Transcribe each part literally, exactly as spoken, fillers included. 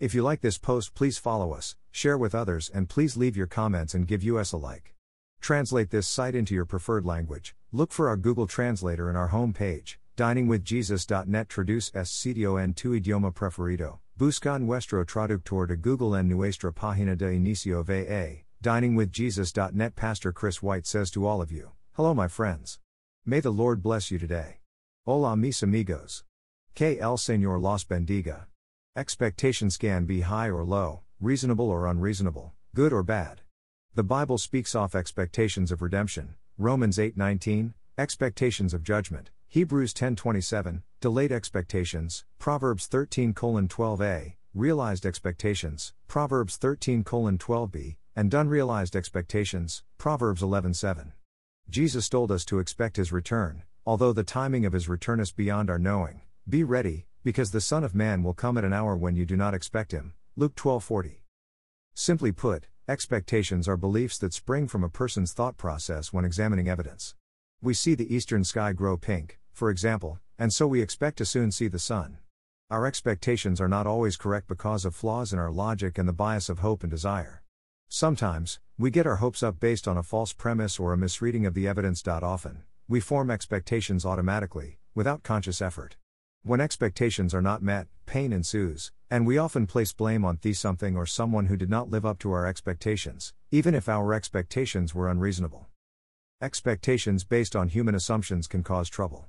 If you like this post, please follow us, share with others, and please leave your comments and give us a like. Translate this site into your preferred language. Look for our Google Translator in our homepage, dining with jesus dot net. Traduce sitio en tu idioma preferido. Busca nuestro traductor de Google en nuestra página de inicio va, dining with jesus dot net. Pastor Chris White says to all of you, hello my friends. May the Lord bless you today. Hola mis amigos. Que el Señor los bendiga. Expectations can be high or low, reasonable or unreasonable, good or bad. The Bible speaks of expectations of redemption, Romans eight nineteen, expectations of judgment, Hebrews ten twenty-seven, delayed expectations, Proverbs thirteen twelve a, realized expectations, Proverbs thirteen twelve b, and unrealized expectations, Proverbs eleven seven. Jesus told us to expect His return, although the timing of His return is beyond our knowing. Be ready, because the Son of Man will come at an hour when you do not expect Him, Luke twelve forty. Simply put, expectations are beliefs that spring from a person's thought process when examining evidence. We see the eastern sky grow pink, for example, and so we expect to soon see the sun. Our expectations are not always correct because of flaws in our logic and the bias of hope and desire. Sometimes, we get our hopes up based on a false premise or a misreading of the evidence. Often, we form expectations automatically, without conscious effort. When expectations are not met, pain ensues, and we often place blame on the something or someone who did not live up to our expectations, even if our expectations were unreasonable. Expectations based on human assumptions can cause trouble.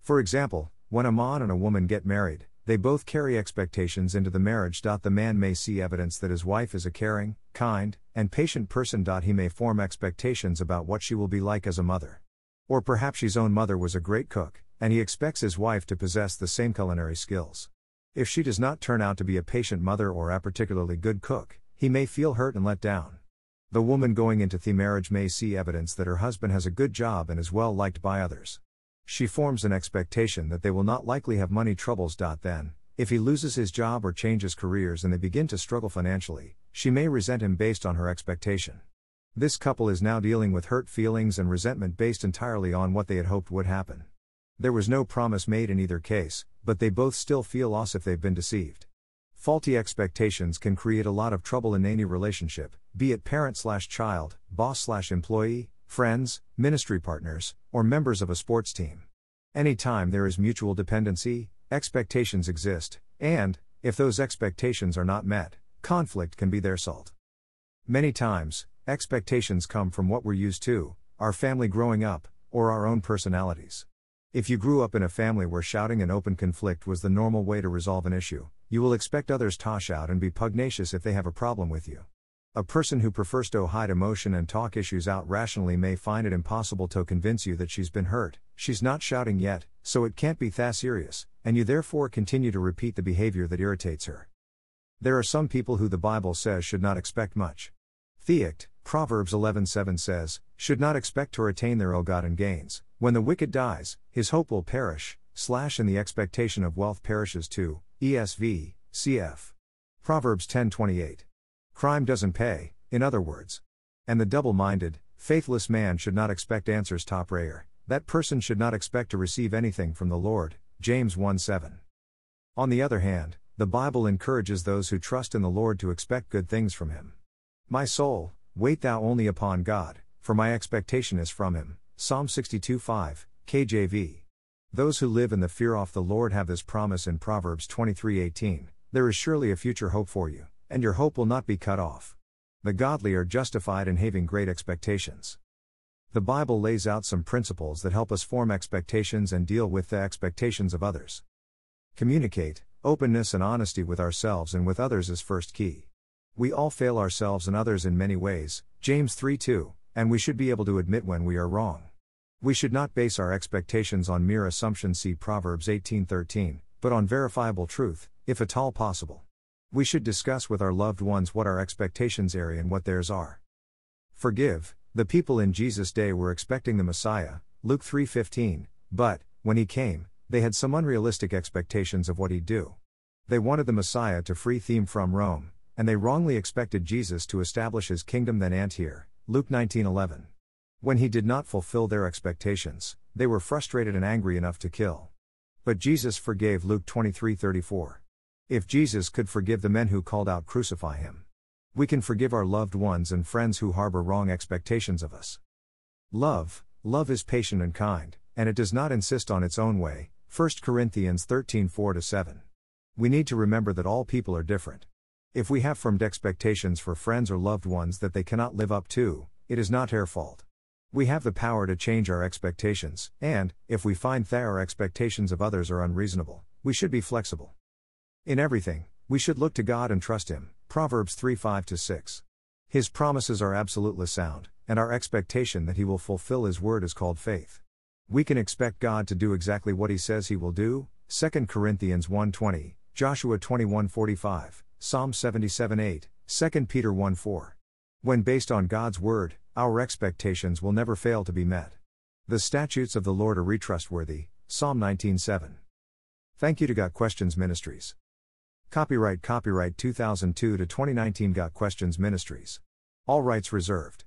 For example, when a man and a woman get married, they both carry expectations into the marriage. The man may see evidence that his wife is a caring, kind, and patient person. He may form expectations about what she will be like as a mother. Or perhaps his own mother was a great cook, and he expects his wife to possess the same culinary skills. If she does not turn out to be a patient mother or a particularly good cook, he may feel hurt and let down. The woman going into the marriage may see evidence that her husband has a good job and is well liked by others. She forms an expectation that they will not likely have money troubles. Then, if he loses his job or changes careers and they begin to struggle financially, she may resent him based on her expectation. This couple is now dealing with hurt feelings and resentment based entirely on what they had hoped would happen. There was no promise made in either case, but they both still feel loss if they've been deceived. Faulty expectations can create a lot of trouble in any relationship, be it parent-slash-child, boss-slash-employee, friends, ministry partners, or members of a sports team. Anytime there is mutual dependency, expectations exist, and, if those expectations are not met, conflict can be their salt. Many times, expectations come from what we're used to, our family growing up, or our own personalities. If you grew up in a family where shouting and open conflict was the normal way to resolve an issue, you will expect others to shout and be pugnacious if they have a problem with you. A person who prefers to hide emotion and talk issues out rationally may find it impossible to convince you that she's been hurt, she's not shouting yet, so it can't be that serious, and you therefore continue to repeat the behavior that irritates her. There are some people who the Bible says should not expect much. Theoct, Proverbs eleven seven says, should not expect to retain their ill-gotten gains. When the wicked dies, his hope will perish, slash and the expectation of wealth perishes too, E S V, C F. Proverbs ten twenty-eight. Crime doesn't pay, in other words. And the double-minded, faithless man should not expect answers to prayer. That person should not expect to receive anything from the Lord, James one seven. On the other hand, the Bible encourages those who trust in the Lord to expect good things from Him. My soul, wait thou only upon God, for my expectation is from Him. Psalm sixty-two five, K J V. Those who live in the fear of the Lord have this promise in Proverbs twenty-three eighteen, there is surely a future hope for you, and your hope will not be cut off. The godly are justified in having great expectations. The Bible lays out some principles that help us form expectations and deal with the expectations of others. Communicate, openness and honesty with ourselves and with others is first key. We all fail ourselves and others in many ways, James three two, and we should be able to admit when we are wrong. We should not base our expectations on mere assumptions, see Proverbs eighteen thirteen, but on verifiable truth, if at all possible. We should discuss with our loved ones what our expectations are and what theirs are. Forgive, the people in Jesus' day were expecting the Messiah, Luke three fifteen, but, when He came, they had some unrealistic expectations of what He'd do. They wanted the Messiah to free them from Rome, and they wrongly expected Jesus to establish His kingdom then and here, Luke nineteen eleven. When He did not fulfill their expectations, they were frustrated and angry enough to kill. But Jesus forgave Luke twenty-three thirty-four. If Jesus could forgive the men who called out "Crucify him," we can forgive our loved ones and friends who harbor wrong expectations of us. Love, love is patient and kind, and it does not insist on its own way, First Corinthians thirteen four to seven. We need to remember that all people are different. If we have formed expectations for friends or loved ones that they cannot live up to, it is not their fault. We have the power to change our expectations, and, if we find that our expectations of others are unreasonable, we should be flexible. In everything, we should look to God and trust Him, Proverbs three five to six. His promises are absolutely sound, and our expectation that He will fulfill His word is called faith. We can expect God to do exactly what He says He will do, Second Corinthians one twenty, Joshua twenty-one forty-five, Psalm seventy-seven eight, Second Peter one four. When based on God's word, our expectations will never fail to be met. The statutes of the Lord are trustworthy, Psalm nineteen seven. Thank you to Got Questions Ministries. Copyright Copyright two thousand two to twenty nineteen Got Questions Ministries. All rights reserved.